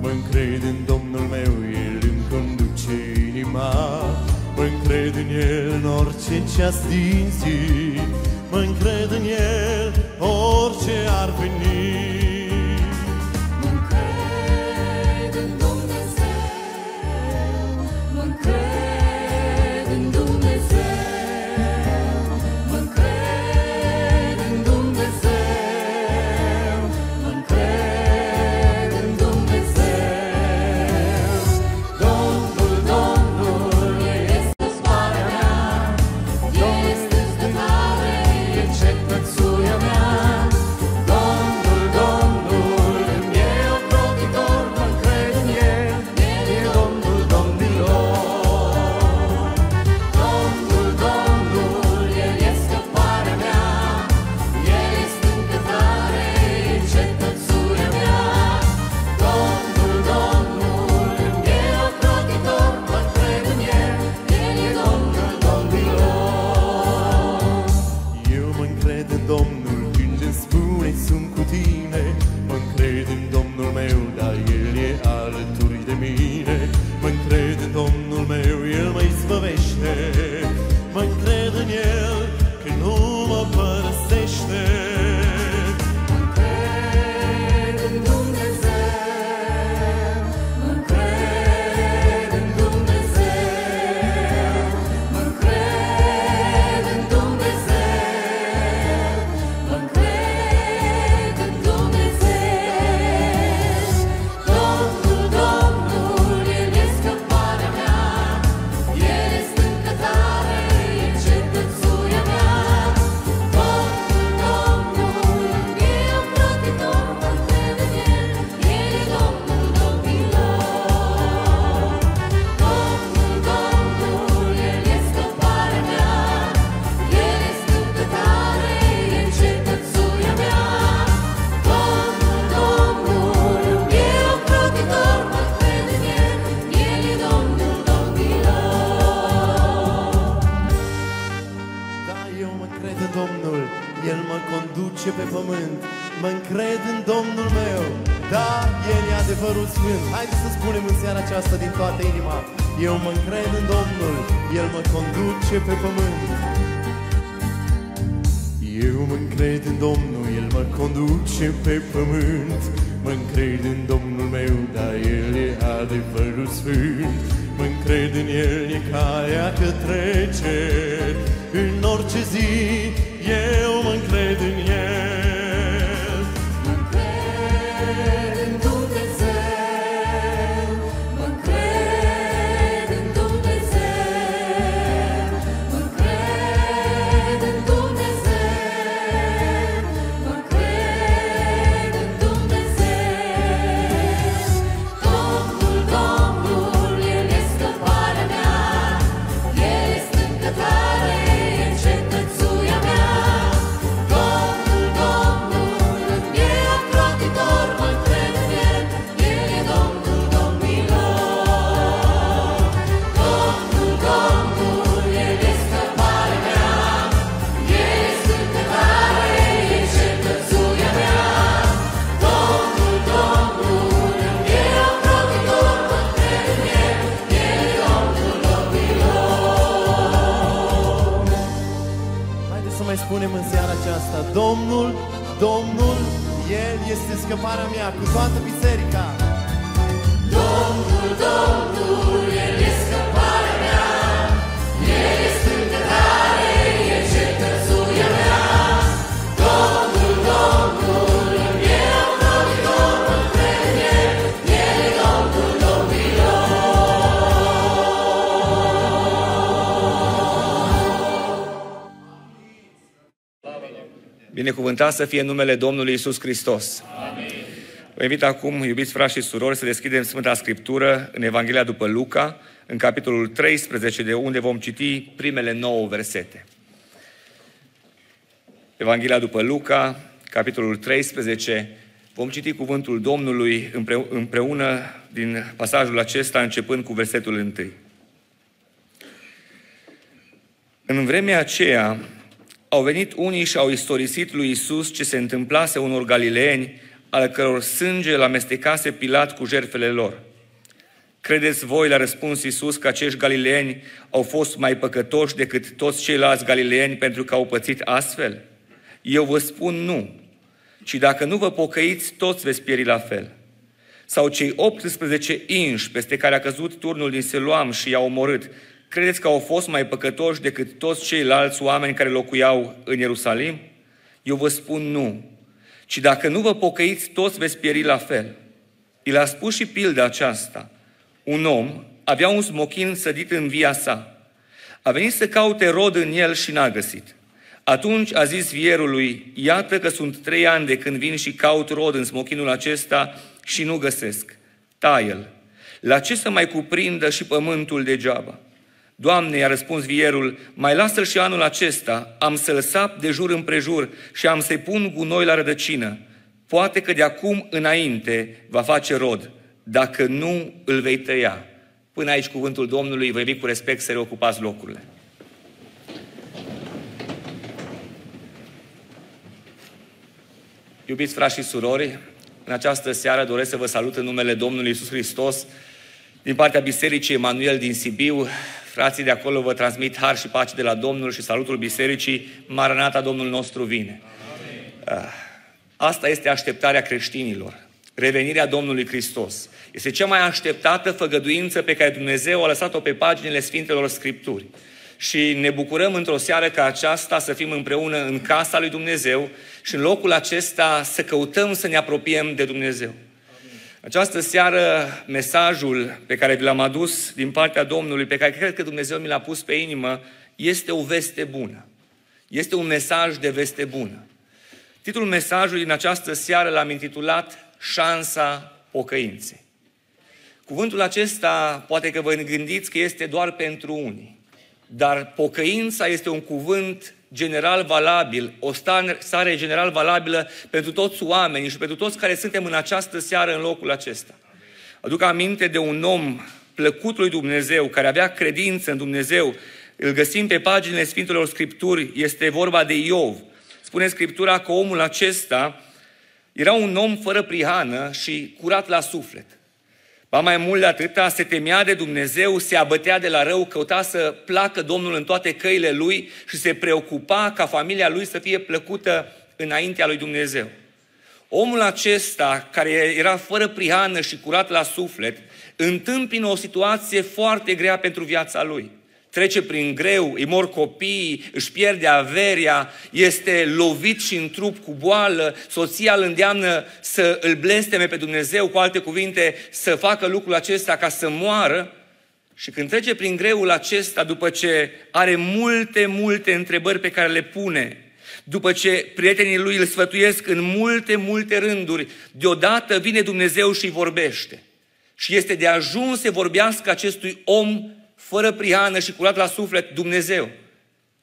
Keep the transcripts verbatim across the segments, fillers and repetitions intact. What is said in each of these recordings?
mă-ncred în Domnul meu, El îmi conduce inima. Mă-ncred în El în orice ceas din zi, mă-ncred în El orice ar veni. Mă-ncred în Dumnezeu, mă-ncred în Dumnezeu, mă-ncred în Dumnezeu, mă-ncred în Dumnezeu. Domnul, Domnul este soarea mea, este stâlparea, e cetățuia mea. Domnul, Domnul, eu protitor, mă-ncred în El, El e Domnul domnilor. Domnul, Domnul, El e scăparea mea, El e stâncătare, e cetățuia mea. Domnul, Domnul, eu protitor, mă-ncred în El, El e Domnul domnilor. Eu mă-ncred în Domnul când îmi spune sunt cu tine, mă-ncred în Domnul meu, dar El e alături de mine. Mă-ncred în Domnul meu, El mă izbăvește, mă-ncred în El că nu mă părăsește. Mă-ncred în Dumnezeu, mă-ncred în Dumnezeu, mă-ncred în Dumnezeu, mă-ncred în Dumnezeu. Domnul, Domnul, El e scăparea mea, El e stâncătare, e cetățuia mea. Domnul, Domnul, eu protitor, mă-ncred în El, El e Domnul domnilor. Domnul, Domnul, El e scăparea mea, El e stâncătare, e cetățuia mea. Domnul, Domnul, eu protitor, mă-ncred în El, El e Domnul domnilor. Da, eu mă-ncred în Domnul, El mă conduce pe pământ. Mă-ncred în Domnul meu, da, El e adevărul sfânt. Haideți să spunem în seara aceasta din toată inima: eu mă-ncred în Domnul, El mă conduce pe pământ. Eu mă-ncred în Domnul, El mă conduce pe pământ. Mă-ncred în Domnul meu, da, El e adevărul sfânt. Mă-ncred în El, e calea că trece în orice zi, eu mă-ncred în El. Mă-ncred în Dumnezeu, mă-ncred în Dumnezeu, mă-ncred în Dumnezeu, mă-ncred în Dumnezeu. Domnul, Domnul, El e scăparea mea, El e stâncătare, e cetățuia mea. Domnul, Domnul, eu protitor, mă-ncred în El, El e Domnul domnilor. Domnul, Domnul, El e scăparea mea, El e stâncătare, e cetățuia mea. Domnul, Domnul, eu protitor, mă-ncred în El, El e Domnul domnilor. Haideți să mai spunem în seara aceasta: Domnul, Domnul, El este scăparea mea, cu toată biserica. Domnul, Domnul, El e scăparea mea, El e stâncătare, e cetățuia mea. Domnul, Domnul, eu protitor, mă-ncred în El, El e Domnul domnilor. Binecuvântat să fie numele Domnului Iisus Hristos. Vă invit acum, iubiți frați și surori, să deschidem Sfânta Scriptură în Evanghelia după Luca, în capitolul treisprezece, de unde vom citi primele nouă versete. Evanghelia după Luca, capitolul treisprezece, vom citi cuvântul Domnului împre- împreună din pasajul acesta, începând cu versetul unu. În vremea aceea au venit unii și au istorisit lui Iisus ce se întâmplase unor galileeni al căror sânge îl amestecase Pilat cu jertfele lor. Credeți voi, le-a răspuns Iisus, că acești galileeni au fost mai păcătoși decât toți ceilalți galileeni pentru că au pățit astfel? Eu vă spun nu, ci dacă nu vă pocăiți, toți veți pieri la fel. Sau cei optsprezece inși peste care a căzut turnul din Siloam și i-a omorât, credeți că au fost mai păcătoși decât toți ceilalți oameni care locuiau în Ierusalim? Eu vă spun nu, ci dacă nu vă pocăiți, toți veți pieri la fel. El a spus și pilda aceasta. Un om avea un smochin sădit în via sa. A venit să caute rod în el și n-a găsit. Atunci a zis vierului, iată că sunt trei ani de când vin și caut rod în smochinul acesta și nu găsesc. Taie-l. La ce să mai cuprindă și pământul degeaba? Doamne, i-a răspuns vierul, mai lasă-l și anul acesta, am să-l sap de jur împrejur și am să-i pun gunoi la rădăcină. Poate că de acum înainte va face rod, dacă nu îl vei tăia. Până aici cuvântul Domnului, vă invit cu respect să reocupați locurile. Iubiți frați și surori, în această seară doresc să vă salut în numele Domnului Iisus Hristos din partea Bisericii Emanuel din Sibiu. Frații de acolo vă transmit har și pace de la Domnul și salutul Bisericii. Maranata, Domnul nostru vine. Amen. Asta este așteptarea creștinilor. Revenirea Domnului Hristos. Este cea mai așteptată făgăduință pe care Dumnezeu a lăsat-o pe paginile Sfintelor Scripturi. Și ne bucurăm într-o seară ca aceasta să fim împreună în casa lui Dumnezeu și în locul acesta să căutăm să ne apropiem de Dumnezeu. Această seară, mesajul pe care vi l-am adus din partea Domnului, pe care cred că Dumnezeu mi l-a pus pe inimă, este o veste bună. Este un mesaj de veste bună. Titlul mesajului din această seară l-am intitulat Șansa pocainței. Cuvântul acesta, poate că vă gândiți că este doar pentru unii, dar pocăința este un cuvânt general valabil, o stare general valabilă pentru toți oamenii și pentru toți care suntem în această seară în locul acesta. Aduc aminte de un om plăcut lui Dumnezeu, care avea credință în Dumnezeu. Îl găsim pe paginile Sfintelor Scripturi, este vorba de Iov. Spune Scriptura că omul acesta era un om fără prihană și curat la suflet. Ba mai mult de atâta, se temea de Dumnezeu, se abătea de la rău, căuta să placă Domnul în toate căile lui și se preocupa ca familia lui să fie plăcută înaintea lui Dumnezeu. Omul acesta, care era fără prihană și curat la suflet, întâmpină o situație foarte grea pentru viața lui. Trece prin greu, îi mor copiii, își pierde averia, este lovit și în trup cu boală, soția îl îndeamnă să îl blesteme pe Dumnezeu, cu alte cuvinte, să facă lucrul acesta ca să moară. Și când trece prin greul acesta, după ce are multe, multe întrebări pe care le pune, după ce prietenii lui îl sfătuiesc în multe, multe rânduri, deodată vine Dumnezeu și îi vorbește. Și este de ajuns să vorbească acestui om fără prihană și curat la suflet, Dumnezeu.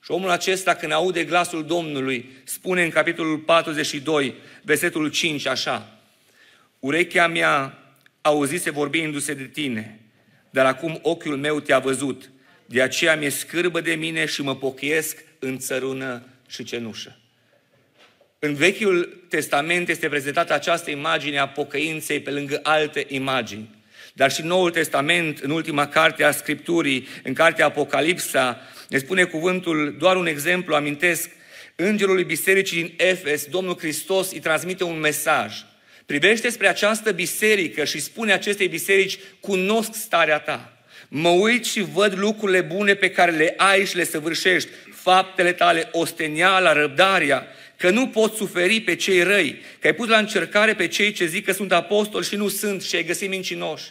Și omul acesta, când aude glasul Domnului, spune în capitolul patruzeci și doi, versetul cinci, așa: urechea mea auzise vorbindu-se de tine, dar acum ochiul meu te-a văzut, de aceea mi-e scârbă de mine și mă pocăiesc în țărână și cenușă. În Vechiul Testament este prezentată această imagine a pocăinței pe lângă alte imagini. Dar și Noul Testament, în ultima carte a Scripturii, în cartea Apocalipsa, ne spune cuvântul, doar un exemplu amintesc, îngerului bisericii din Efes, Domnul Hristos îi transmite un mesaj. Privește spre această biserică și spune acestei biserici, cunosc starea ta. Mă uit și văd lucrurile bune pe care le ai și le săvârșești, faptele tale, osteneala, răbdarea, că nu poți suferi pe cei răi, că ai pus la încercare pe cei ce zic că sunt apostoli și nu sunt și ai găsit mincinoși.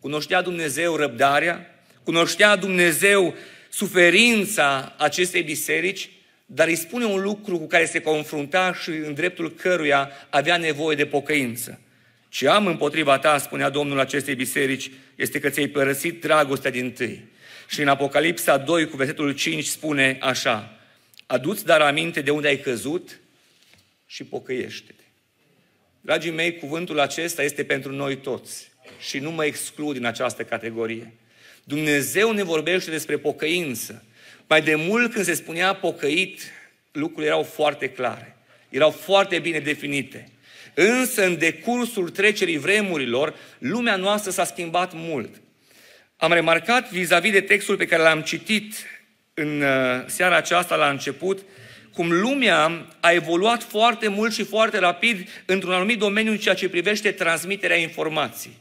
Cunoștea Dumnezeu răbdarea, cunoștea Dumnezeu suferința acestei biserici, dar îi spune un lucru cu care se confrunta și în dreptul căruia avea nevoie de pocăință. Ce am împotriva ta, spunea Domnul acestei biserici, este că ți-ai părăsit dragostea dintâi. Și în Apocalipsa doi, cu versetul cinci, spune așa: adu-ți dar aminte de unde ai căzut și pocăiește-te. Dragii mei, cuvântul acesta este pentru noi toți. Și nu mă exclud din această categorie. Dumnezeu ne vorbește despre pocăință. Mai de mult, când se spunea pocăit, lucrurile erau foarte clare. Erau foarte bine definite. Însă, în decursul trecerii vremurilor, lumea noastră s-a schimbat mult. Am remarcat, vis-a-vis de textul pe care l-am citit în seara aceasta la început, cum lumea a evoluat foarte mult și foarte rapid într-un anumit domeniu în ceea ce privește transmiterea informației.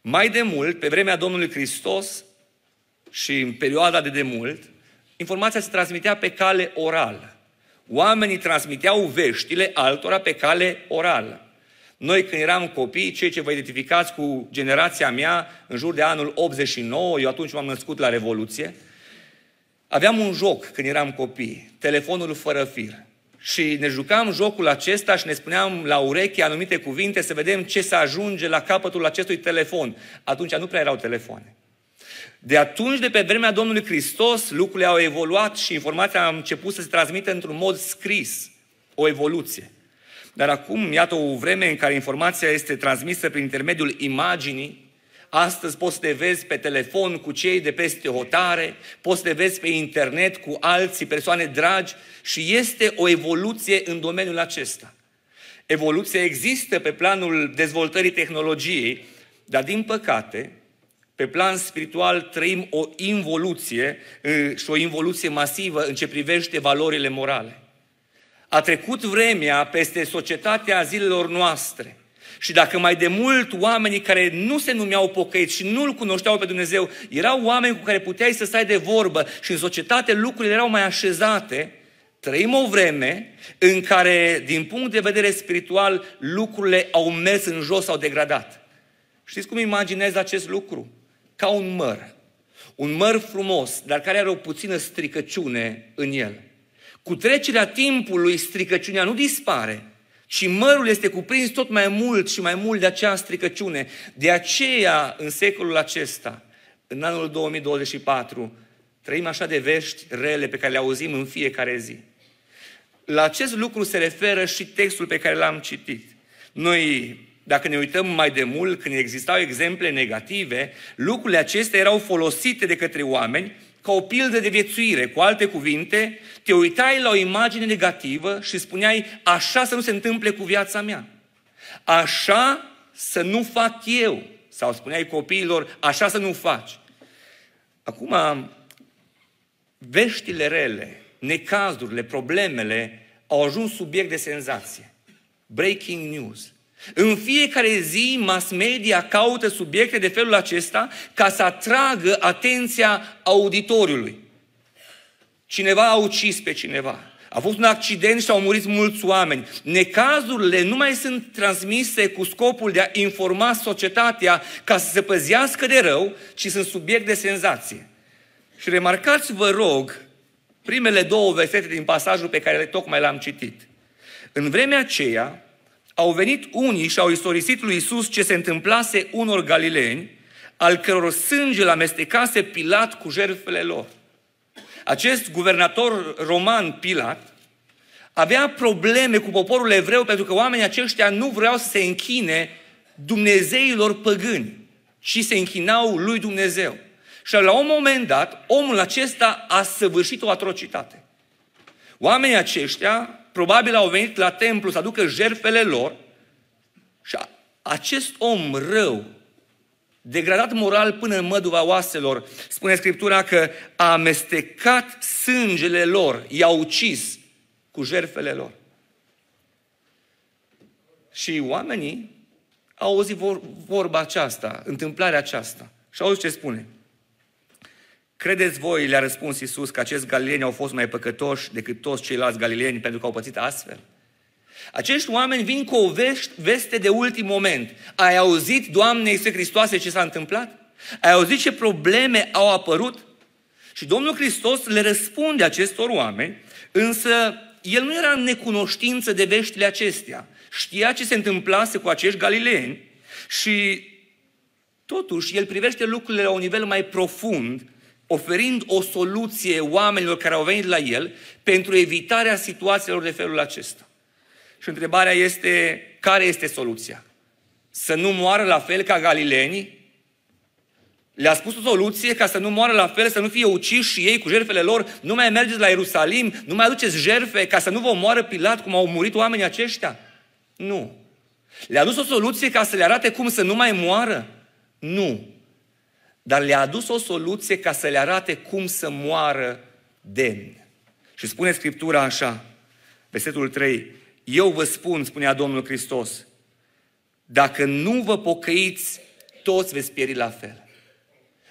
Mai de mult, pe vremea Domnului Hristos și în perioada de demult, informația se transmitea pe cale orală. Oamenii transmiteau veștile altora pe cale orală. Noi când eram copii, cei ce vă identificați cu generația mea, în jur de anul optzeci și nouă, eu atunci m-am născut la Revoluție, aveam un joc când eram copii, telefonul fără fir. Și ne jucam jocul acesta și ne spuneam la ureche anumite cuvinte să vedem ce se ajunge la capătul acestui telefon. Atunci nu prea erau telefoane. De atunci, de pe vremea Domnului Hristos, lucrurile au evoluat și informația a început să se transmită într-un mod scris. O evoluție. Dar acum, iată o vreme în care informația este transmisă prin intermediul imaginii. Astăzi poți să te vezi pe telefon cu cei de peste hotare, poți să te vezi pe internet cu alții, persoane dragi, și este o evoluție în domeniul acesta. Evoluția există pe planul dezvoltării tehnologiei, dar din păcate, pe plan spiritual trăim o involuție și o involuție masivă în ce privește valorile morale. A trecut vremea peste societatea zilelor noastre. Și dacă mai de mult oamenii care nu se numeau pocăiți și nu-L cunoșteau pe Dumnezeu, erau oameni cu care puteai să stai de vorbă și în societate lucrurile erau mai așezate, trăim o vreme în care, din punct de vedere spiritual, lucrurile au mers în jos, s-au degradat. Știți cum imaginez acest lucru? Ca un măr. Un măr frumos, dar care are o puțină stricăciune în el. Cu trecerea timpului, stricăciunea nu dispare, și mărul este cuprins tot mai mult și mai mult de acea stricăciune. De aceea, în secolul acesta, în anul două mii douăzeci și patru, trăim așa de vești rele pe care le auzim în fiecare zi. La acest lucru se referă și textul pe care l-am citit. Noi, dacă ne uităm mai de mult, când existau exemple negative, lucrurile acestea erau folosite de către oameni ca o pildă de viețuire. Cu alte cuvinte, te uitai la o imagine negativă și spuneai, așa să nu se întâmple cu viața mea. Așa să nu fac eu. Sau spuneai copiilor, așa să nu faci. Acum, veștile rele, necazurile, problemele au ajuns subiect de senzație. Breaking news. În fiecare zi, mass media caută subiecte de felul acesta ca să atragă atenția auditoriului. Cineva a ucis pe cineva. A fost un accident și au murit mulți oameni. Necazurile nu mai sunt transmise cu scopul de a informa societatea ca să se păzească de rău, ci sunt subiect de senzație. Și remarcați, vă rog, primele două versete din pasajul pe care tocmai l-am citit. În vremea aceea, au venit unii și au istorisit lui Iisus ce se întâmplase unor galileeni, al căror sânge l-amestecase Pilat cu jertfele lor. Acest guvernator roman, Pilat, avea probleme cu poporul evreu pentru că oamenii aceștia nu vreau să se închine dumnezeilor păgâni, ci se închinau lui Dumnezeu. Și la un moment dat, omul acesta a săvârșit o atrocitate. Oamenii aceștia probabil au venit la templu să aducă jertfele lor și acest om rău, degradat moral până în măduva oaselor, spune Scriptura că a amestecat sângele lor, i-a ucis cu jertfele lor. Și oamenii au auzit vorba aceasta, întâmplarea aceasta. Și auzi ce spune. Credeți voi, le-a răspuns Iisus, că acești galileni au fost mai păcătoși decât toți ceilalți galileni pentru că au pățit astfel? Acești oameni vin cu o veste de ultim moment. Ai auzit, Doamne Iisuse Hristoase, ce s-a întâmplat? Ai auzit ce probleme au apărut? Și Domnul Hristos le răspunde acestor oameni, însă El nu era în necunoștință de veștile acestea. Știa ce se întâmplase cu acești galileni și totuși El privește lucrurile la un nivel mai profund, oferind o soluție oamenilor care au venit la El pentru evitarea situațiilor de felul acesta. Și întrebarea este, care este soluția? Să nu moară la fel ca galileenii? Le-a spus o soluție ca să nu moară la fel, să nu fie uciși și ei cu jertfele lor, nu mai mergeți la Ierusalim, nu mai aduceți jertfe ca să nu vă moară Pilat cum au murit oamenii aceștia? Nu. Le-a adus o soluție ca să le arate cum să nu mai moară? Nu. Dar le-a adus o soluție ca să le arate cum să moară demn. Și spune Scriptura așa, versetul trei, eu vă spun, spunea Domnul Hristos, dacă nu vă pocăiți, toți veți pieri la fel.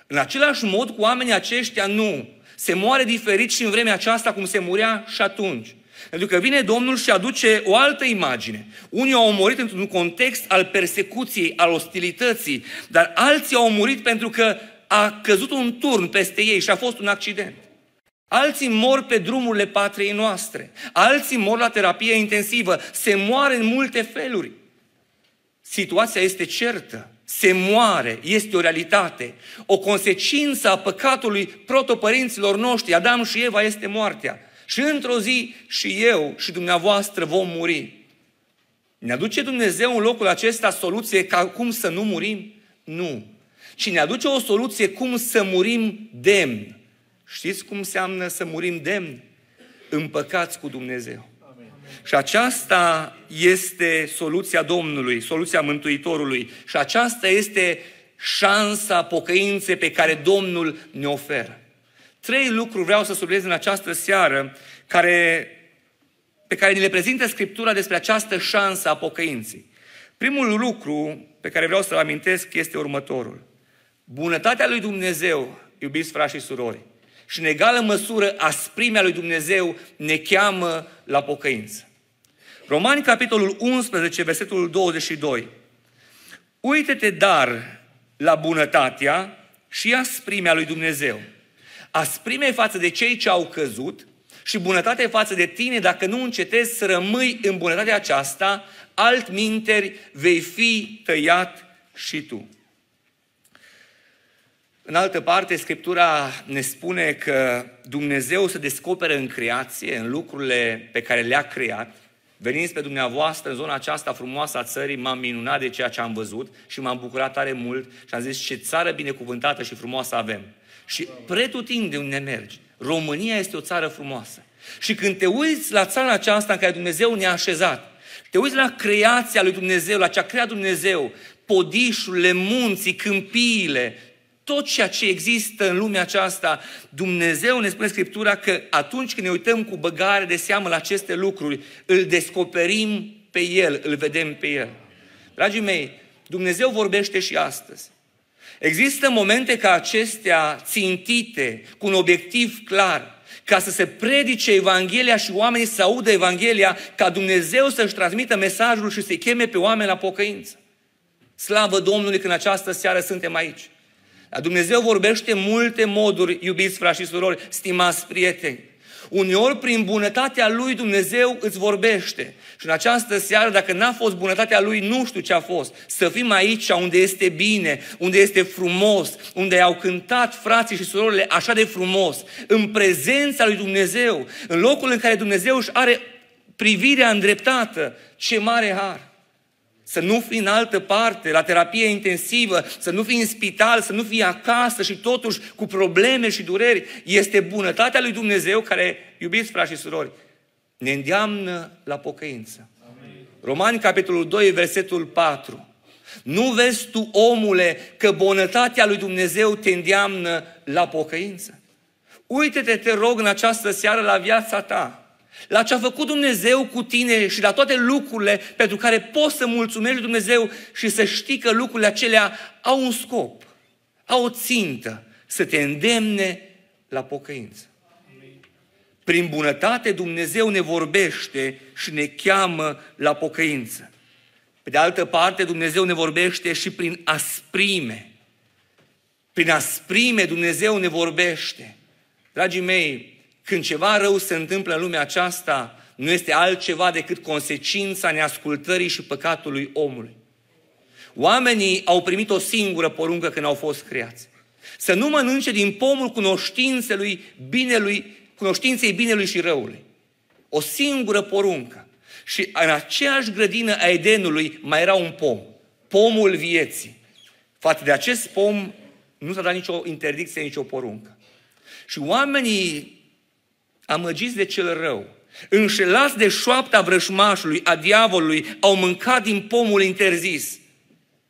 În același mod cu oamenii aceștia, nu. Se moare diferit și în vremea aceasta cum se murea și atunci. Pentru că vine Domnul și aduce o altă imagine. Unii au murit într-un context al persecuției, al ostilității, dar alții au murit pentru că a căzut un turn peste ei și a fost un accident. Alții mor pe drumurile patriei noastre. Alții mor la terapie intensivă. Se moare în multe feluri. Situația este certă. Se moare, este o realitate. O consecință a păcatului protopărinților noștri, Adam și Eva, este moartea. Și într-o zi și eu și dumneavoastră vom muri. Ne aduce Dumnezeu în locul acesta soluție ca cum să nu murim? Nu. Ci ne aduce o soluție cum să murim demn. Știți cum înseamnă să murim demn? Împăcați cu Dumnezeu. Amen. Și aceasta este soluția Domnului, soluția Mântuitorului. Și aceasta este șansa pocăinței pe care Domnul ne oferă. Trei lucruri vreau să subliniez în această seară care, pe care ni le prezintă Scriptura despre această șansă a pocăinței. Primul lucru pe care vreau să-l amintesc este următorul. Bunătatea lui Dumnezeu, iubiți frați și surori, și în egală măsură asprimea lui Dumnezeu ne cheamă la pocăință. Romani, capitolul unsprezece, versetul douăzeci și doi. Uită-te dar la bunătatea și asprimea lui Dumnezeu. Asprime față de cei ce au căzut și bunătate față de tine, dacă nu încetezi să rămâi în bunătatea aceasta, altminteri vei fi tăiat și tu. În altă parte, Scriptura ne spune că Dumnezeu se descoperă în creație, în lucrurile pe care le-a creat. Veniți pe dumneavoastră în zona aceasta frumoasă a țării, m-am minunat de ceea ce am văzut și m-am bucurat tare mult și am zis ce țară binecuvântată și frumoasă avem. Și pretutindeni unde mergi, România este o țară frumoasă. Și când te uiți la țara aceasta în care Dumnezeu ne-a așezat, te uiți la creația lui Dumnezeu, la ce a creat Dumnezeu, podișurile, munții, câmpiile, tot ceea ce există în lumea aceasta, Dumnezeu ne spune Scriptura că atunci când ne uităm cu băgare de seamă la aceste lucruri, îl descoperim pe El, îl vedem pe El. Dragii mei, Dumnezeu vorbește și astăzi. Există momente ca acestea țintite, cu un obiectiv clar, ca să se predice Evanghelia și oamenii să audă Evanghelia, ca Dumnezeu să-și transmită mesajul și să-i cheme pe oameni la pocăință. Slavă Domnului că în această seară suntem aici. Dar Dumnezeu vorbește în multe moduri, iubiți frați și surori, stimați prieteni. Uneori, prin bunătatea lui Dumnezeu îți vorbește. Și în această seară, dacă n-a fost bunătatea lui, nu știu ce a fost. Să fim aici unde este bine, unde este frumos, unde au cântat frații și surorile așa de frumos, în prezența lui Dumnezeu, în locul în care Dumnezeu își are privirea îndreptată. Ce mare har! Să nu fii în altă parte, la terapie intensivă, să nu fii în spital, să nu fii acasă și totuși cu probleme și dureri. Este bunătatea lui Dumnezeu care, iubiți frați și surori, ne îndeamnă la pocăință. Amin. Romani, capitolul doi, versetul patru. Nu vezi tu, omule, că bunătatea lui Dumnezeu te îndeamnă la pocăință? Uite-te, te rog, în această seară la viața ta, la ce a făcut Dumnezeu cu tine și la toate lucrurile pentru care poți să mulțumești lui Dumnezeu și să știi că lucrurile acelea au un scop, au o țintă, să te îndemne la pocăință. Prin bunătate Dumnezeu ne vorbește și ne cheamă la pocăință. Pe de altă parte, Dumnezeu ne vorbește și prin asprime. Prin asprime Dumnezeu ne vorbește. Dragii mei, când ceva rău se întâmplă în lumea aceasta, nu este altceva decât consecința neascultării și păcatului omului. Oamenii au primit o singură poruncă când au fost creați. Să nu mănânce din pomul cunoștinței binelui, cunoștinței binelui și răului. O singură poruncă. Și în aceeași grădină a Edenului mai era un pom. Pomul vieții. Față de acest pom nu s-a dat nicio interdicție, nicio poruncă. Și oamenii, amăgiți de cel rău, înșelați de șoapta vrășmașului, a diavolului, au mâncat din pomul interzis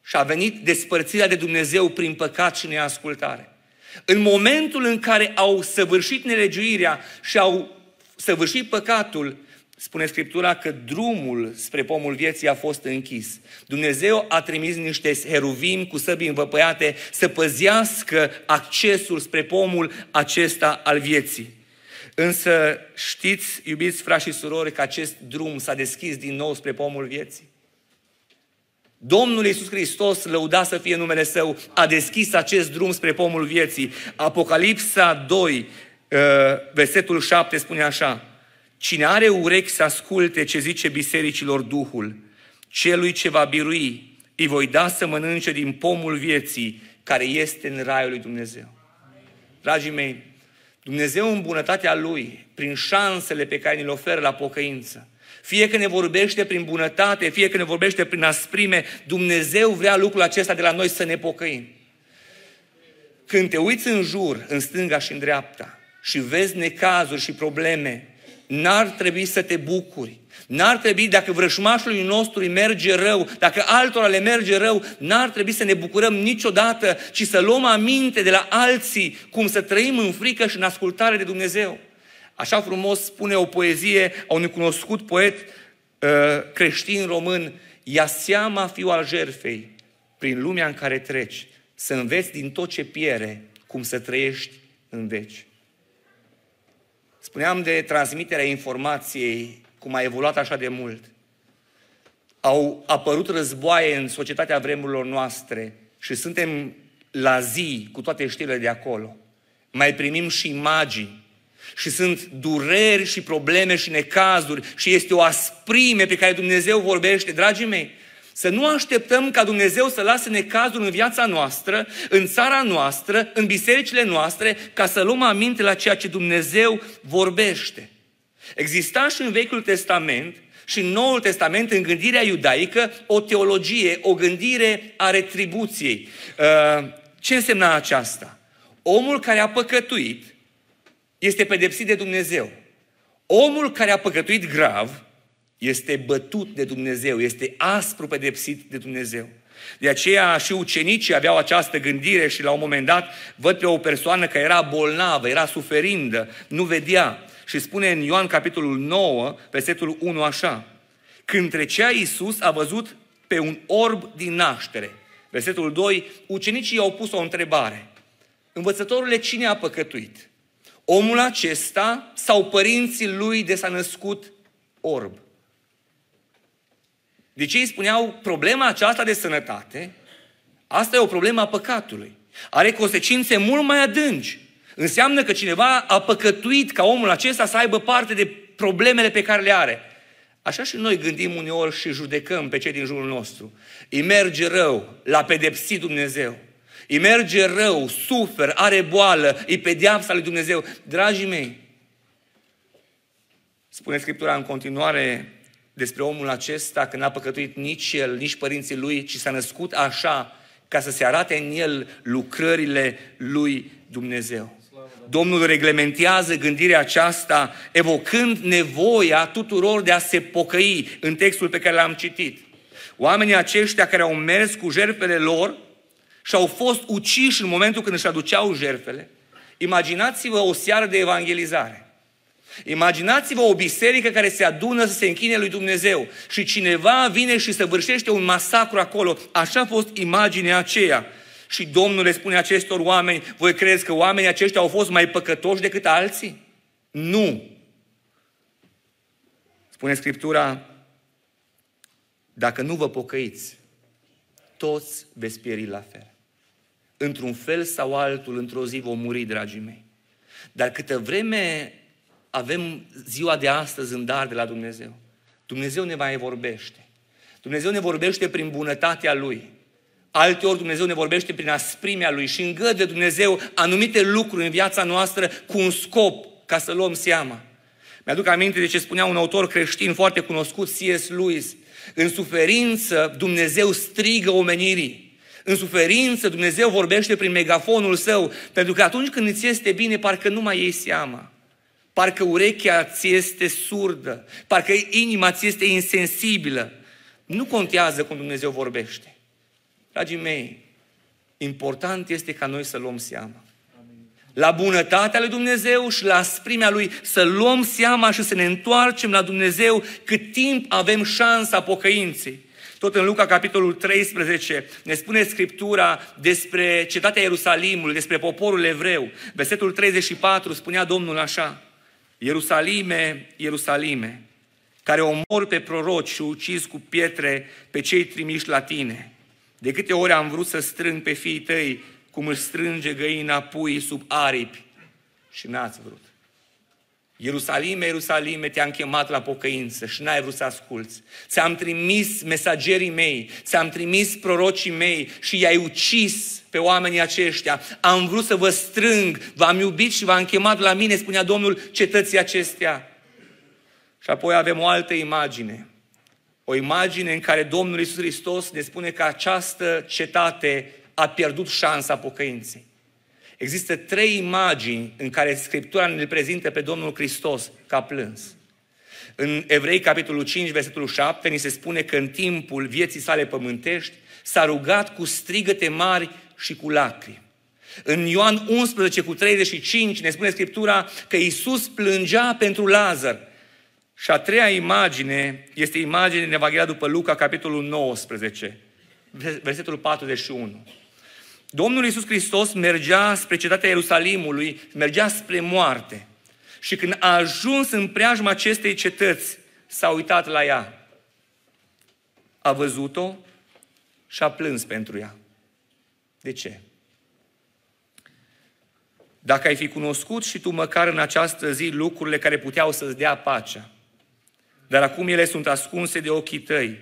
și a venit despărțirea de Dumnezeu prin păcat și neascultare. În momentul în care au săvârșit nelegiuirea și au săvârșit păcatul, spune Scriptura că drumul spre pomul vieții a fost închis. Dumnezeu a trimis niște heruvimi cu săbii învăpăiate să păzească accesul spre pomul acesta al vieții. Însă știți, iubiți frați și surori, că acest drum s-a deschis din nou spre pomul vieții. Domnul Iisus Hristos, lăudat să fie numele Său, a deschis acest drum spre pomul vieții. Apocalipsa doi, versetul șapte spune așa: cine are urechi să asculte ce zice bisericilor Duhul, celui ce va birui, îi voi da să mănânce din pomul vieții care este în raiul lui Dumnezeu. Dragii mei, Dumnezeu în bunătatea Lui, prin șansele pe care ni le oferă la pocăință, fie că ne vorbește prin bunătate, fie că ne vorbește prin asprime, Dumnezeu vrea lucrul acesta de la noi, să ne pocăim. Când te uiți în jur, în stânga și în dreapta, și vezi necazuri și probleme, n-ar trebui să te bucuri. N-ar trebui, dacă vrășmașului nostru îi merge rău, dacă altora le merge rău, n-ar trebui să ne bucurăm niciodată, ci să luăm aminte de la alții cum să trăim în frică și în ascultare de Dumnezeu. Așa frumos spune o poezie a unui cunoscut poet creștin român: ia seama, fiu al jertfei, prin lumea în care treci, să înveți din tot ce piere cum să trăiești în veci. Spuneam de transmiterea informației, cum a evoluat așa de mult. Au apărut războaie în societatea vremurilor noastre și suntem la zi cu toate știrile de acolo. Mai primim și imagini și sunt dureri și probleme și necazuri și este o asprime pe care Dumnezeu vorbește. Dragii mei, să nu așteptăm ca Dumnezeu să lase necazuri în viața noastră, în țara noastră, în bisericile noastre, ca să luăm aminte la ceea ce Dumnezeu vorbește. Exista și în Vechiul Testament și în Noul Testament, în gândirea iudaică, o teologie, o gândire a retribuției. Ce însemna aceasta? Omul care a păcătuit este pedepsit de Dumnezeu. Omul care a păcătuit grav este bătut de Dumnezeu, este aspru pedepsit de Dumnezeu. De aceea și ucenicii aveau această gândire și la un moment dat văd pe o persoană că era bolnavă, era suferindă, nu vedea. Și spune în Ioan capitolul nouă, versetul unu așa: când trecea Iisus, a văzut pe un orb din naștere. Versetul doi, ucenicii i-au pus o întrebare: învățătorule, cine a păcătuit? Omul acesta sau părinții lui, de s-a născut orb? De ce îi spuneau problema aceasta de sănătate? Asta e o problemă a păcatului. Are consecințe mult mai adânci. Înseamnă că cineva a păcătuit ca omul acesta să aibă parte de problemele pe care le are. Așa și noi gândim uneori și judecăm pe cei din jurul nostru. Îi merge rău, l-a pedepsit Dumnezeu. Îi merge rău, suferă, are boală, îi pedeapsa lui Dumnezeu. Dragii mei, spune Scriptura în continuare despre omul acesta că n-a păcătuit nici el, nici părinții lui, ci s-a născut așa ca să se arate în el lucrările lui Dumnezeu. Domnul reglementează gândirea aceasta, evocând nevoia tuturor de a se pocăi în textul pe care l-am citit. Oamenii aceștia care au mers cu jertfele lor și au fost uciși în momentul când își aduceau jertfele. Imaginați-vă o seară de evangelizare. Imaginați-vă o biserică care se adună să se închine lui Dumnezeu și cineva vine și săvârșește un masacru acolo. Așa a fost imaginea aceea. Și Domnul le spune acestor oameni: voi credeți că oamenii aceștia au fost mai păcătoși decât alții? Nu! Spune Scriptura: dacă nu vă pocăiți, toți veți pieri la fel. Într-un fel sau altul, într-o zi vom muri, dragii mei. Dar câtă vreme avem ziua de astăzi în dar de la Dumnezeu, Dumnezeu ne mai vorbește. Dumnezeu ne vorbește prin bunătatea Lui. Alteori Dumnezeu ne vorbește prin asprimea Lui și îngăduie Dumnezeu anumite lucruri în viața noastră cu un scop, ca să luăm seama. Mi-aduc aminte de ce spunea un autor creștin foarte cunoscut, C S Lewis: în suferință Dumnezeu strigă omenirii. În suferință Dumnezeu vorbește prin megafonul Său, pentru că atunci când îți este bine, parcă nu mai iei seama. parcă urechea ți este surdă, parcă inima ți este insensibilă. Nu contează cum Dumnezeu vorbește. Dragii mei, important este ca noi să luăm seama. La bunătatea lui Dumnezeu și la asprimea Lui să luăm seama și să ne întoarcem la Dumnezeu cât timp avem șansa pocăinței. Tot în Luca, capitolul treisprezece, ne spune Scriptura despre cetatea Ierusalimului, despre poporul evreu. Versetul treizeci și patru spunea Domnul așa: Ierusalime, Ierusalime, care omori pe proroci și ucizi cu pietre pe cei trimiși la tine. De câte ori am vrut să strâng pe fiii tăi, cum își strânge găina puii sub aripi, și n-ați vrut. Ierusalime, Ierusalime, te-am chemat la pocăință și n-ai vrut să asculți. Ți-am trimis mesagerii mei, ți-am trimis prorocii mei și i-ai ucis pe oamenii aceștia. Am vrut să vă strâng, v-am iubit și v-am chemat la mine, spunea Domnul cetății acestea. Și apoi avem o altă imagine. O imagine în care Domnul Iisus Hristos ne spune că această cetate a pierdut șansa pocăinței. Există trei imagini în care Scriptura ne prezintă pe Domnul Hristos ca plâns. În Evrei, capitolul cinci, versetul șapte, ni se spune că în timpul vieții sale pământești s-a rugat cu strigăte mari și cu lacrimi. În Ioan unsprezece, cu treizeci și cinci, ne spune Scriptura că Iisus plângea pentru Lazar. Și a treia imagine este imaginea din Evanghelia după Luca, capitolul nouăsprezece, versetul patruzeci și unu. Domnul Iisus Hristos mergea spre cetatea Ierusalimului, mergea spre moarte. Și când a ajuns în preajma acestei cetăți, s-a uitat la ea. A văzut-o și a plâns pentru ea. De ce? Dacă ai fi cunoscut și tu măcar în această zi lucrurile care puteau să-ți dea pacea, dar acum ele sunt ascunse de ochii tăi.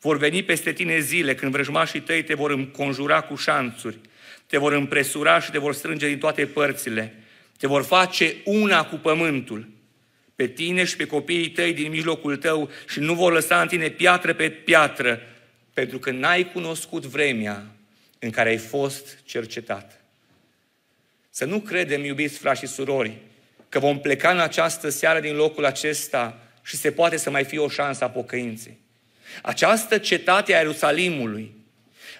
Vor veni peste tine zile când vrăjmașii tăi te vor înconjura cu șanțuri, te vor împresura și te vor strânge din toate părțile, te vor face una cu pământul, pe tine și pe copiii tăi din mijlocul tău, și nu vor lăsa în tine piatră pe piatră, pentru că n-ai cunoscut vremea în care ai fost cercetat. Să nu credem, iubiți frați și surori, că vom pleca în această seară din locul acesta și se poate să mai fie o șansă a pocăinței. Această cetate a Ierusalimului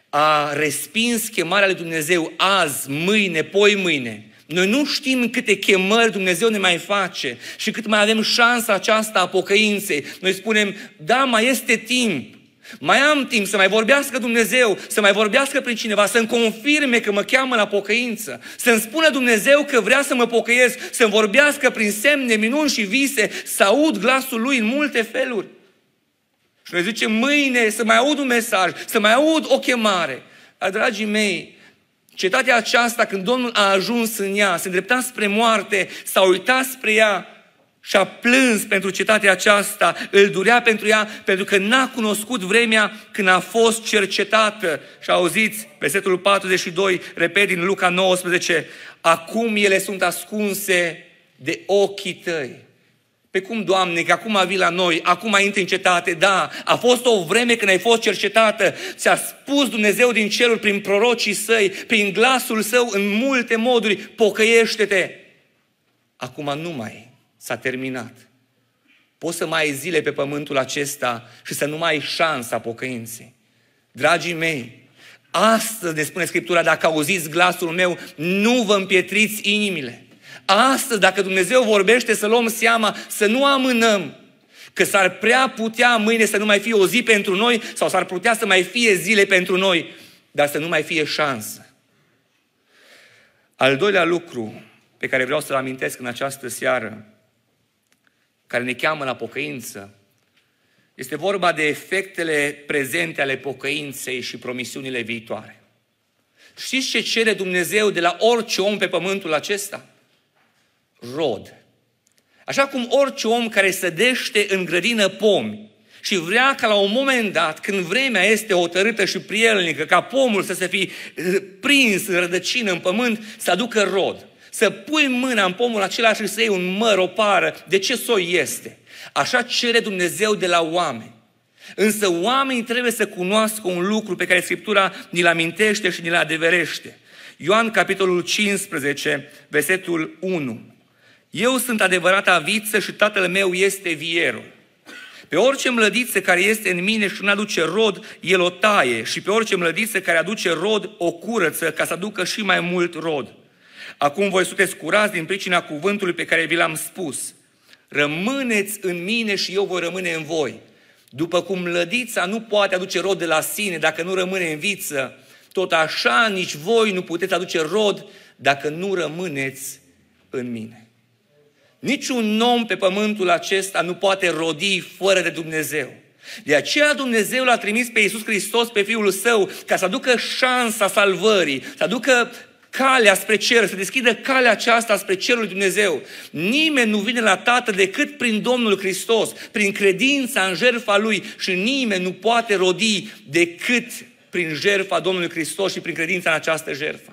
a respins chemarea lui Dumnezeu azi, mâine, poi mâine. Noi nu știm câte chemări Dumnezeu ne mai face și cât mai avem șansa aceasta a pocăinței. Noi spunem, da, mai este timp, mai am timp să mai vorbească Dumnezeu, să mai vorbească prin cineva, să-mi confirme că mă cheamă la pocăință, să-mi spună Dumnezeu că vrea să mă pocăiesc, să-mi vorbească prin semne, minuni și vise, să aud glasul Lui în multe feluri. Și noi zicem, mâine să mai aud un mesaj, să mai aud o chemare. Dar, dragii mei, cetatea aceasta, când Domnul a ajuns în ea, se îndrepta spre moarte, s-a uitat spre ea și a plâns pentru cetatea aceasta, îl durea pentru ea, pentru că n-a cunoscut vremea când a fost cercetată. Și auziți, versetul patruzeci și doi, repet, din Luca nouăsprezece, acum ele sunt ascunse de ochii tăi. Pe cum, Doamne, că acum vii la noi, acum intri în cetate, da, a fost o vreme când ai fost cercetată, ți-a spus Dumnezeu din cerul prin prorocii săi, prin glasul său în multe moduri, pocăiește-te. Acum nu mai, s-a terminat. Poți să mai ai zile pe pământul acesta și să nu mai ai șansa pocăinței. Dragii mei, astăzi ne spune Scriptura, dacă auziți glasul meu, nu vă împietriți inimile. Astăzi, dacă Dumnezeu vorbește, să luăm seama, să nu amânăm, că s-ar prea putea mâine să nu mai fie o zi pentru noi sau s-ar putea să mai fie zile pentru noi, dar să nu mai fie șansă. Al doilea lucru pe care vreau să-l amintesc în această seară, care ne cheamă la pocăință, este vorba de efectele prezente ale pocăinței și promisiunile viitoare. Știți ce cere Dumnezeu de la orice om pe pământul acesta? Rod. Așa cum orice om care sădește în grădină pomi și vrea ca la un moment dat, când vremea este hotărâtă și prielnică, ca pomul să se fi prins în rădăcină, în pământ, să aducă rod. Să pui mâna în pomul acela și să iei un măr, o pară, de ce soi este. Așa cere Dumnezeu de la oameni. Însă oamenii trebuie să cunoască un lucru pe care Scriptura ni-l amintește și ni-l adeverește. Ioan, capitolul cincisprezece, versetul unu. Eu sunt adevărata viță și tatăl meu este vierul. Pe orice mlădiță care este în mine și nu aduce rod, el o taie, și pe orice mlădiță care aduce rod, o curăță, ca să aducă și mai mult rod. Acum voi sunteți curați din pricina cuvântului pe care vi l-am spus. Rămâneți în mine și eu voi rămâne în voi. După cum mlădița nu poate aduce rod de la sine dacă nu rămâne în viță, tot așa nici voi nu puteți aduce rod dacă nu rămâneți în mine. Niciun om pe pământul acesta nu poate rodi fără de Dumnezeu. De aceea Dumnezeu l-a trimis pe Iisus Hristos, pe Fiul Său, ca să aducă șansa salvării, să aducă calea spre cer, să deschidă calea aceasta spre cerul lui Dumnezeu. Nimeni nu vine la Tatăl decât prin Domnul Hristos, prin credința în jertfa Lui, și nimeni nu poate rodi decât prin jertfa Domnului Hristos și prin credința în această jertfă.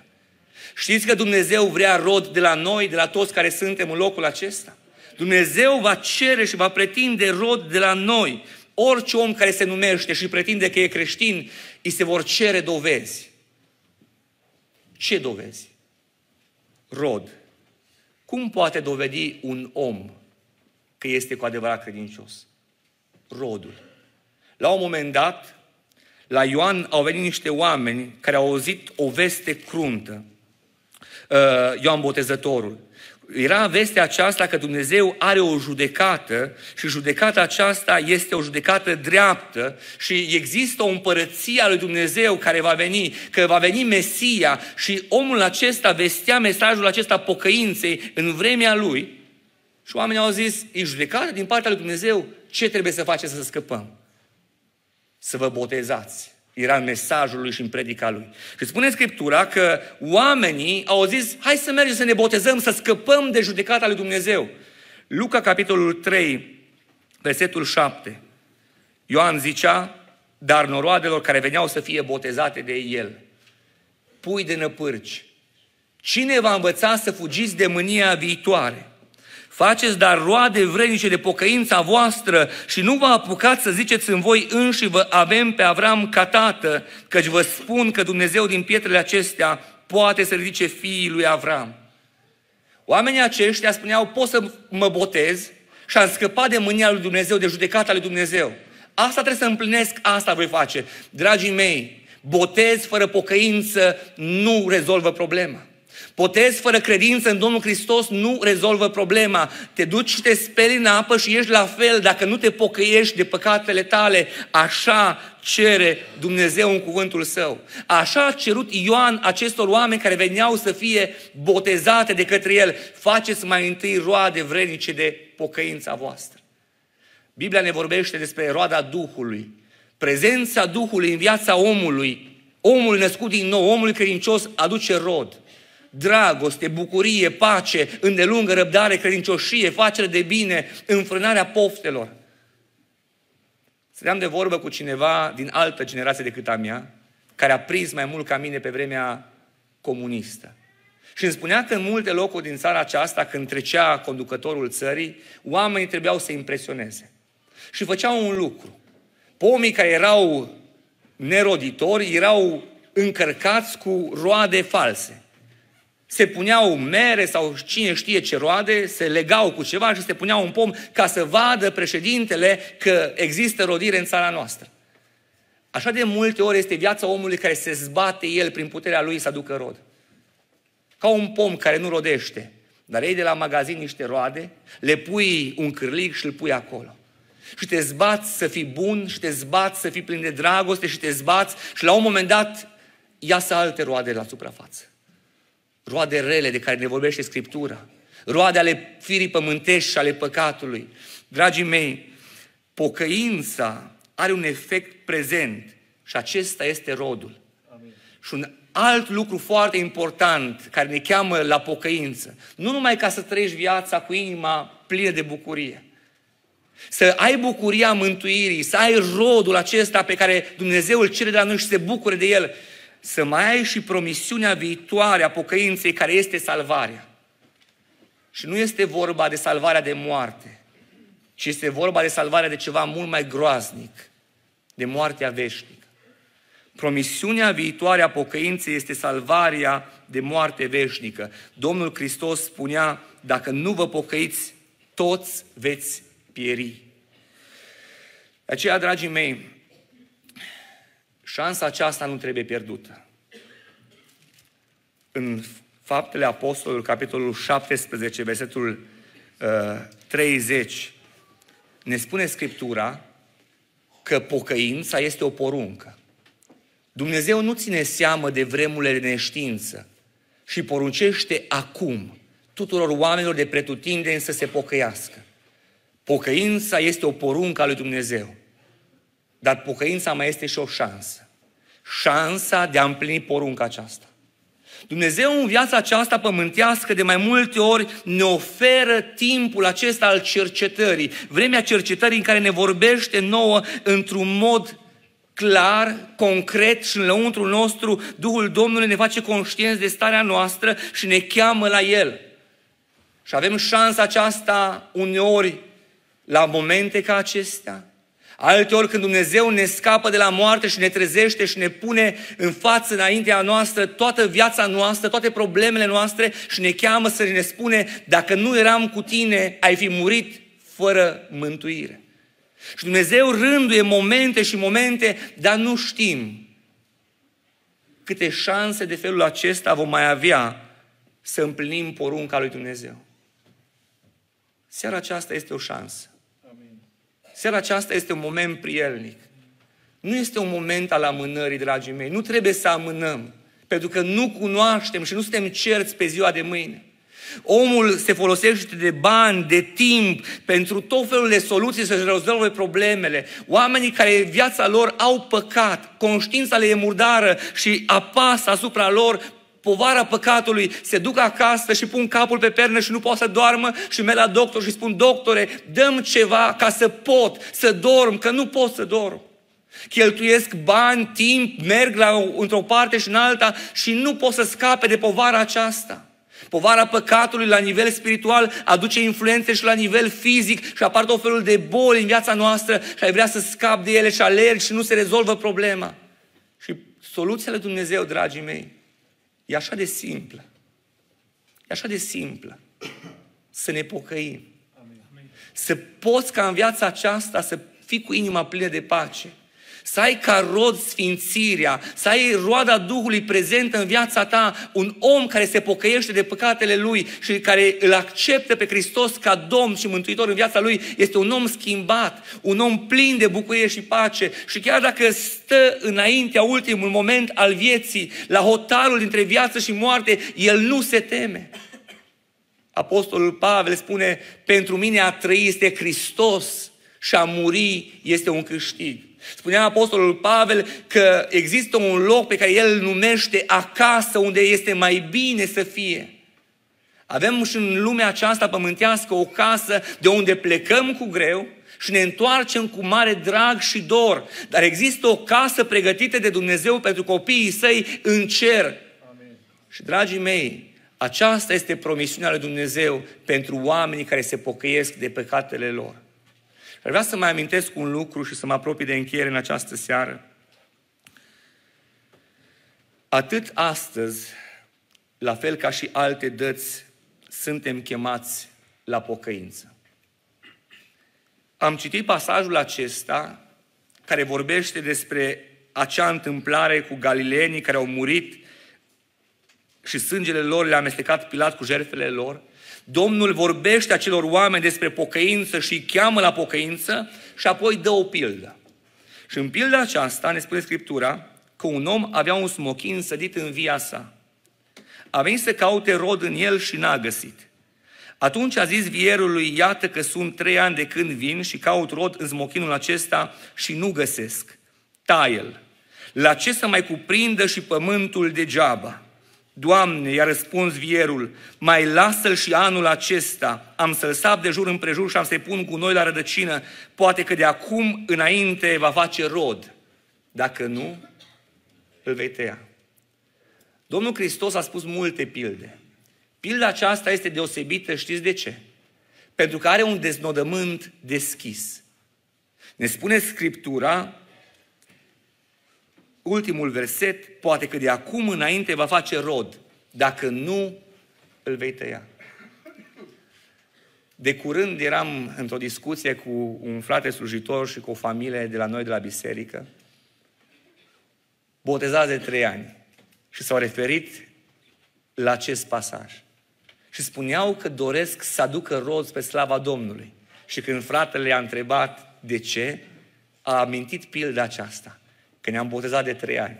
Știți că Dumnezeu vrea rod de la noi, de la toți care suntem în locul acesta? Dumnezeu va cere și va pretinde rod de la noi. Orice om care se numește și pretinde că e creștin, îi se vor cere dovezi. Ce dovezi? Rod. Cum poate dovedi un om că este cu adevărat credincios? Rodul. La un moment dat, la Ioan au venit niște oameni care au auzit o veste cruntă. Ioan Botezătorul. Era vestea aceasta că Dumnezeu are o judecată și judecata aceasta este o judecată dreaptă și există o împărăție a lui Dumnezeu care va veni, că va veni Mesia, și omul acesta vestea mesajul acesta pocăinței în vremea lui și oamenii au zis: e judecată din partea lui Dumnezeu, ce trebuie să facem să scăpăm? Să vă botezați. Era în mesajul lui și în predica lui. Și spune Scriptura că oamenii au zis: hai să mergem să ne botezăm, să scăpăm de judecata lui Dumnezeu. Luca, capitolul trei, versetul șapte. Ioan zicea: dar noroadelor care veneau să fie botezate de el. Pui de năpârci, cine va învăța să fugiți de mânia viitoare? Faceți dar roade vrednice de pocăința voastră și nu vă apucați să ziceți în voi înși vă avem pe Avram ca tată, căci vă spun că Dumnezeu din pietrele acestea poate să ridice fiii lui Avram. Oamenii aceștia spuneau: pot să mă botez și am scăpat de mânia lui Dumnezeu, de judecata lui Dumnezeu. Asta trebuie să împlinesc, asta voi face. Dragii mei, botez fără pocăință nu rezolvă problema. Botez fără credință în Domnul Hristos nu rezolvă problema. Te duci și te speli în apă și ești la fel dacă nu te pocăiești de păcatele tale. Așa cere Dumnezeu în cuvântul Său. Așa a cerut Ioan acestor oameni care veneau să fie botezate de către el. Faceți mai întâi roade vrednice de pocăința voastră. Biblia ne vorbește despre roada Duhului. Prezența Duhului în viața omului, omul născut din nou, omul credincios, aduce rod. Dragoste, bucurie, pace, îndelungă răbdare, credincioșie, facere de bine, înfrânarea poftelor. Stăteam de vorbă cu cineva din altă generație decât a mea, care a prins mai mult ca mine pe vremea comunistă. Și îmi spunea că în multe locuri din țara aceasta, când trecea conducătorul țării, oamenii trebuiau să impresioneze. Și făceau un lucru. Pomii care erau neroditori erau încărcați cu roade false. Se puneau mere sau cine știe ce roade, se legau cu ceva și se puneau un pom ca să vadă președintele că există rodire în țara noastră. Așa de multe ori este viața omului care se zbate el prin puterea lui să aducă rod. Ca un pom care nu rodește, dar iei de la magazin niște roade, le pui un cârlig și îl pui acolo. Și te zbați să fii bun, și te zbați să fii plin de dragoste, și te zbați și la un moment dat iasă alte roade la suprafață. Roade rele de care ne vorbește Scriptura, roade ale firii pământești și ale păcatului. Dragii mei, pocăința are un efect prezent și acesta este rodul. Amin. Și un alt lucru foarte important care ne cheamă la pocăință, nu numai ca să trăiești viața cu inima plină de bucurie, să ai bucuria mântuirii, să ai rodul acesta pe care Dumnezeu îl cere de la noi și se bucure de el, să mai ai și promisiunea viitoare a pocăinței, care este salvarea. Și nu este vorba de salvarea de moarte, ci este vorba de salvarea de ceva mult mai groaznic, de moartea veșnică. Promisiunea viitoare a pocăinței este salvarea de moarte veșnică. Domnul Hristos spunea, dacă nu vă pocăiți, toți veți pieri. De aceea, dragii mei, șansa aceasta nu trebuie pierdută. În Faptele Apostolilor, capitolul șaptesprezece, versetul treizeci, ne spune Scriptura că pocăința este o poruncă. Dumnezeu nu ține seamă de vremurile de neștiință și poruncește acum tuturor oamenilor de pretutindeni să se pocăiască. Pocăința este o poruncă a lui Dumnezeu, dar pocăința mai este și o șansă. Șansa de a împlini porunca aceasta. Dumnezeu în viața aceasta pământească de mai multe ori ne oferă timpul acesta al cercetării, vremea cercetării în care ne vorbește nouă într-un mod clar, concret și înăuntru nostru. Duhul Domnului ne face conștienți de starea noastră și ne cheamă la El. Și avem șansa aceasta uneori la momente ca acestea, alteori când Dumnezeu ne scapă de la moarte și ne trezește și ne pune în față, înaintea noastră, toată viața noastră, toate problemele noastre și ne cheamă să ne spune, dacă nu eram cu tine, ai fi murit fără mântuire. Și Dumnezeu rânduie momente și momente, dar nu știm câte șanse de felul acesta vom mai avea să împlinim porunca lui Dumnezeu. Seara aceasta este o șansă. Seara aceasta este un moment prielnic. Nu este un moment al amânării, dragii mei. Nu trebuie să amânăm, pentru că nu cunoaștem și nu suntem cerți pe ziua de mâine. Omul se folosește de bani, de timp, pentru tot felul de soluții să-și rezolve problemele. Oamenii care în viața lor au păcat, conștiința le e murdară și apasă asupra lor povara păcatului, se duc acasă și pun capul pe pernă și nu pot să doarmă și merg la doctor și spun, doctore, dă-mi ceva ca să pot să dorm, că nu pot să dorm. Cheltuiesc bani, timp, merg la, într-o parte și în alta și nu pot să scape de povara aceasta. Povara păcatului la nivel spiritual aduce influențe și la nivel fizic și apar tot felul de boli în viața noastră și ai vrea să scapi de ele și alergi și nu se rezolvă problema. Și soluția lui Dumnezeu, dragii mei, e așa de simplă. E așa de simplă. Să ne pocăim. Amen. Să poți ca în viața aceasta să fii cu inima plină de pace. Să ai ca rod sfințirea, să ai roada Duhului prezentă în viața ta, un om care se pocăiește de păcatele lui și care îl acceptă pe Hristos ca Domn și Mântuitor în viața lui, este un om schimbat, un om plin de bucurie și pace. Și chiar dacă stă înaintea ultimul moment al vieții, la hotarul dintre viață și moarte, el nu se teme. Apostolul Pavel spune, pentru mine a trăi este Hristos și a muri este un câștig. Spunea Apostolul Pavel că există un loc pe care el îl numește acasă, unde este mai bine să fie. Avem și în lumea aceasta pământească o casă de unde plecăm cu greu și ne întoarcem cu mare drag și dor. Dar există o casă pregătită de Dumnezeu pentru copiii săi în cer. Amen. Și dragii mei, aceasta este promisiunea lui Dumnezeu pentru oamenii care se pocăiesc de păcatele lor. Dar vreau să mai amintesc un lucru și să mă apropii de încheiere în această seară. Atât astăzi, la fel ca și alte dăți, suntem chemați la pocăință. Am citit pasajul acesta care vorbește despre acea întâmplare cu galileenii care au murit și sângele lor le-a amestecat Pilat cu jertfele lor. Domnul vorbește acelor oameni despre pocăință și îi cheamă la pocăință și apoi dă o pildă. Și în pilda aceasta ne spune Scriptura că un om avea un smochin sădit în via sa. A venit să caute rod în el și n-a găsit. Atunci a zis vierului, iată că sunt trei ani de când vin și caut rod în smochinul acesta și nu găsesc. Taie-l. La ce să mai cuprindă și pământul degeaba? Doamne, i-a răspuns vierul, mai lasă-l și anul acesta, am să-l sap de jur împrejur și am să-i pun gunoi la rădăcină, poate că de acum înainte va face rod, dacă nu, îl vei tăia. Domnul Hristos a spus multe pilde. Pilda aceasta este deosebită, știți de ce? Pentru că are un deznodământ deschis. Ne spune Scriptura ultimul verset, poate că de acum înainte va face rod, dacă nu, îl vei tăia. De curând eram într-o discuție cu un frate slujitor și cu o familie de la noi, de la biserică, botezați de trei ani, și s-au referit la acest pasaj. Și spuneau că doresc să aducă rod pe slava Domnului. Și când fratele i-a întrebat de ce, a amintit pilda aceasta. Că ne-am botezat de trei ani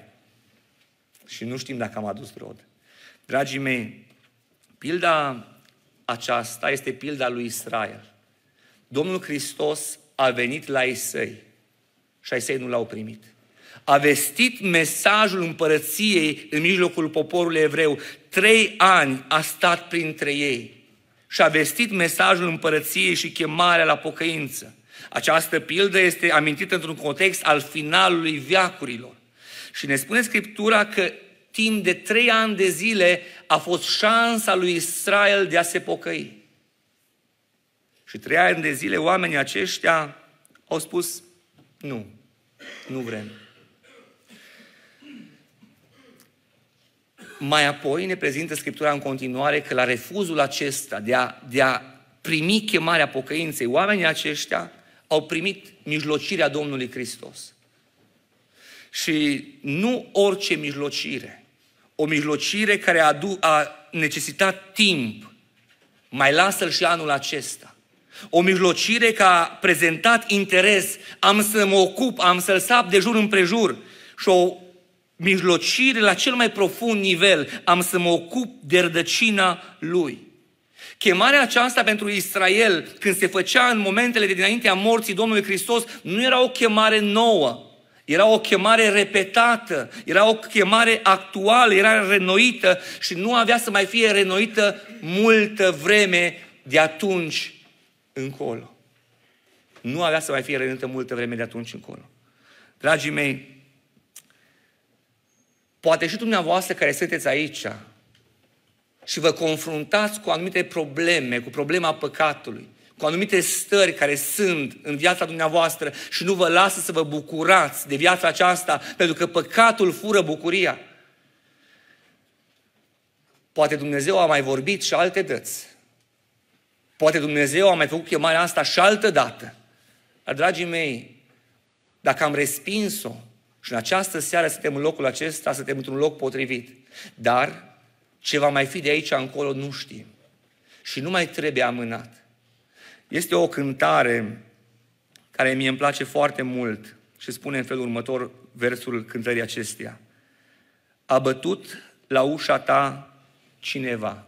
și nu știm dacă am adus rod. Dragii mei, pilda aceasta este pilda lui Israel. Domnul Hristos a venit la ei săi și ai săi nu l-au primit. A vestit mesajul împărăției în mijlocul poporului evreu. Trei ani a stat printre ei și a vestit mesajul împărăției și chemarea la pocăință. Această pildă este amintită într-un context al finalului veacurilor. Și ne spune Scriptura că timp de trei ani de zile a fost șansa lui Israel de a se pocăi. Și trei ani de zile oamenii aceștia au spus nu, nu vrem. Mai apoi ne prezintă Scriptura în continuare că la refuzul acesta de a, de a primi chemarea pocăinței, oamenii aceștia au primit mijlocirea Domnului Hristos. Și nu orice mijlocire, o mijlocire care a, adu- a necesitat timp, mai lasă-l și anul acesta. O mijlocire care a prezentat interes, am să mă ocup, am să-l sap de jur împrejur, și o mijlocire la cel mai profund nivel, am să mă ocup de rădăcina lui. Chemarea aceasta pentru Israel, când se făcea în momentele de dinaintea morții Domnului Hristos, nu era o chemare nouă, era o chemare repetată, era o chemare actuală, era renoită și nu avea să mai fie renoită multă vreme de atunci încolo. Nu avea să mai fie renoită multă vreme de atunci încolo. Dragii mei, poate și dumneavoastră care sunteți aici și vă confruntați cu anumite probleme, cu problema păcatului, cu anumite stări care sunt în viața dumneavoastră și nu vă lasă să vă bucurați de viața aceasta, pentru că păcatul fură bucuria. Poate Dumnezeu a mai vorbit și alte dăți. Poate Dumnezeu a mai făcut chemarea asta și altă dată. Dar, dragii mei, dacă am respins-o, și în această seară suntem în locul acesta, suntem într-un loc potrivit. Dar ce va mai fi de aici încolo nu știm. Și nu mai trebuie amânat. Este o cântare care mie îmi place foarte mult și spune în felul următor versul cântării acesteia. A bătut la ușa ta cineva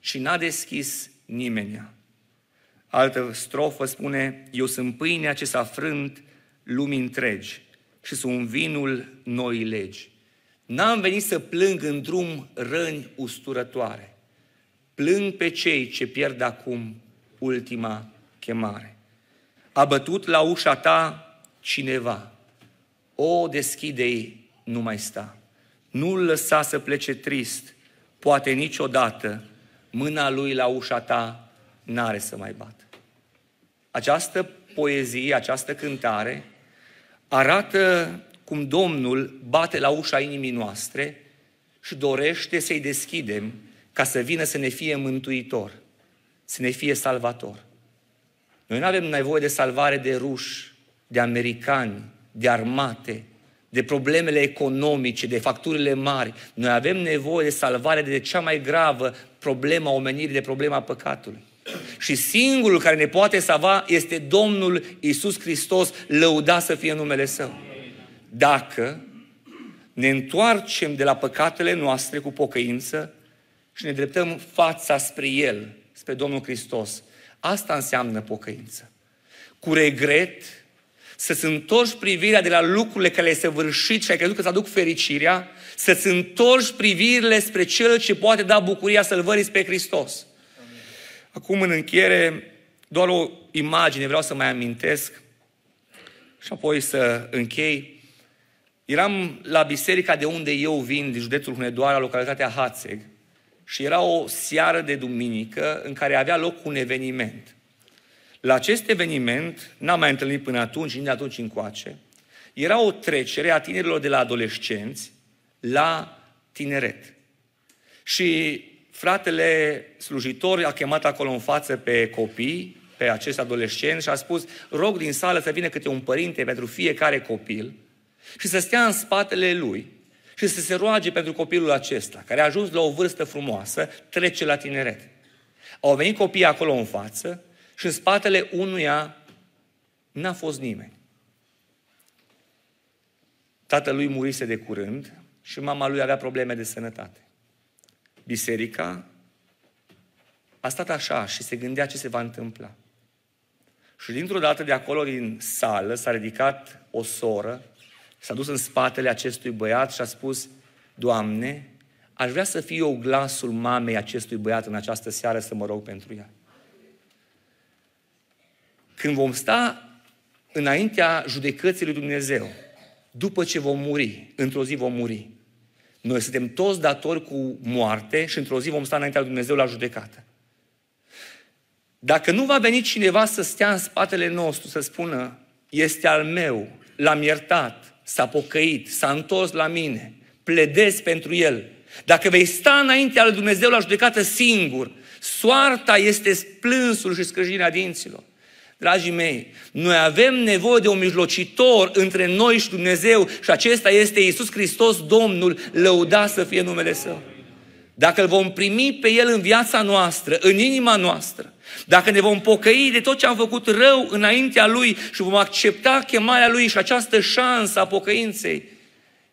și n-a deschis nimeni. Altă strofă spune, eu sunt pâinea ce s-a frânt lumii întregi și sunt vinul noii legi. N-am venit să plâng în drum răni usturătoare. Plâng pe cei ce pierd acum ultima chemare. A bătut la ușa ta cineva. O, deschide-i, nu mai sta. Nu-l lăsa să plece trist. Poate niciodată mâna lui la ușa ta n-are să mai bată. Această poezie, această cântare arată cum Domnul bate la ușa inimii noastre și dorește să-i deschidem ca să vină să ne fie mântuitor, să ne fie salvator. Noi nu avem nevoie de salvare de ruși, de americani, de armate, de problemele economice, de facturile mari. Noi avem nevoie de salvare de cea mai gravă problema omenirii, de problema păcatului. Și singurul care ne poate salva este Domnul Iisus Hristos, lăudat să fie numele Său. Dacă ne întoarcem de la păcatele noastre cu pocăință și ne dreptăm fața spre El, spre Domnul Hristos, asta înseamnă pocăință. Cu regret, să-ți întorci privirea de la lucrurile care le-ai săvârșit și ai crezut că îți aduc fericirea, să-ți întorci privirile spre Cel ce poate da bucuria salvării spre Hristos. Acum, în încheiere, doar o imagine vreau să mai amintesc și apoi să închei. Eram la biserica de unde eu vin, din județul Hunedoara, localitatea Hațeg, și era o seară de duminică în care avea loc un eveniment. La acest eveniment, n-am mai întâlnit până atunci, nici de atunci încoace, era o trecere a tinerilor de la adolescenți la tineret. Și fratele slujitor a chemat acolo în față pe copii, pe acești adolescenți și a spus: rog din sală să vină câte un părinte pentru fiecare copil și să stea în spatele lui și să se roage pentru copilul acesta, care a ajuns la o vârstă frumoasă, trece la tineret. Au venit copiii acolo în față și în spatele unuia n-a fost nimeni. Tatălui murise de curând și mama lui avea probleme de sănătate. Biserica a stat așa și se gândea ce se va întâmpla. Și dintr-o dată de acolo, din sală, s-a ridicat o soră, s-a dus în spatele acestui băiat și a spus: Doamne, aș vrea să fiu eu glasul mamei acestui băiat în această seară să mă rog pentru ea. Când vom sta înaintea judecății lui Dumnezeu, după ce vom muri, într-o zi vom muri, noi suntem toți datori cu moarte și într-o zi vom sta înaintea lui Dumnezeu la judecată. Dacă nu va veni cineva să stea în spatele nostru, să spună: este al meu, l-am iertat, s-a pocăit, s-a întors la mine, pledez pentru el. Dacă vei sta înaintea lui Dumnezeu la judecată singur, soarta este plânsul și scrâșnirea dinților. Dragii mei, noi avem nevoie de un mijlocitor între noi și Dumnezeu și acesta este Iisus Hristos Domnul, lăudat să fie numele Său. Dacă îl vom primi pe El în viața noastră, în inima noastră, dacă ne vom pocăi de tot ce am făcut rău înaintea Lui și vom accepta chemarea Lui și această șansă a pocăinței,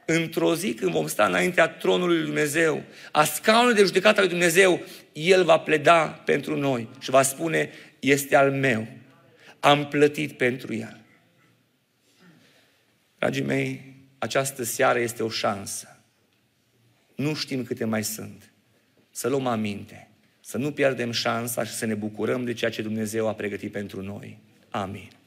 într-o zi când vom sta înaintea tronului lui Dumnezeu, a scaunului de judecată lui Dumnezeu, El va pleda pentru noi și va spune: este al meu, am plătit pentru el. Dragii mei, această seară este o șansă. Nu știm câte mai sunt. Să luăm aminte, să nu pierdem șansa și să ne bucurăm de ceea ce Dumnezeu a pregătit pentru noi. Amin.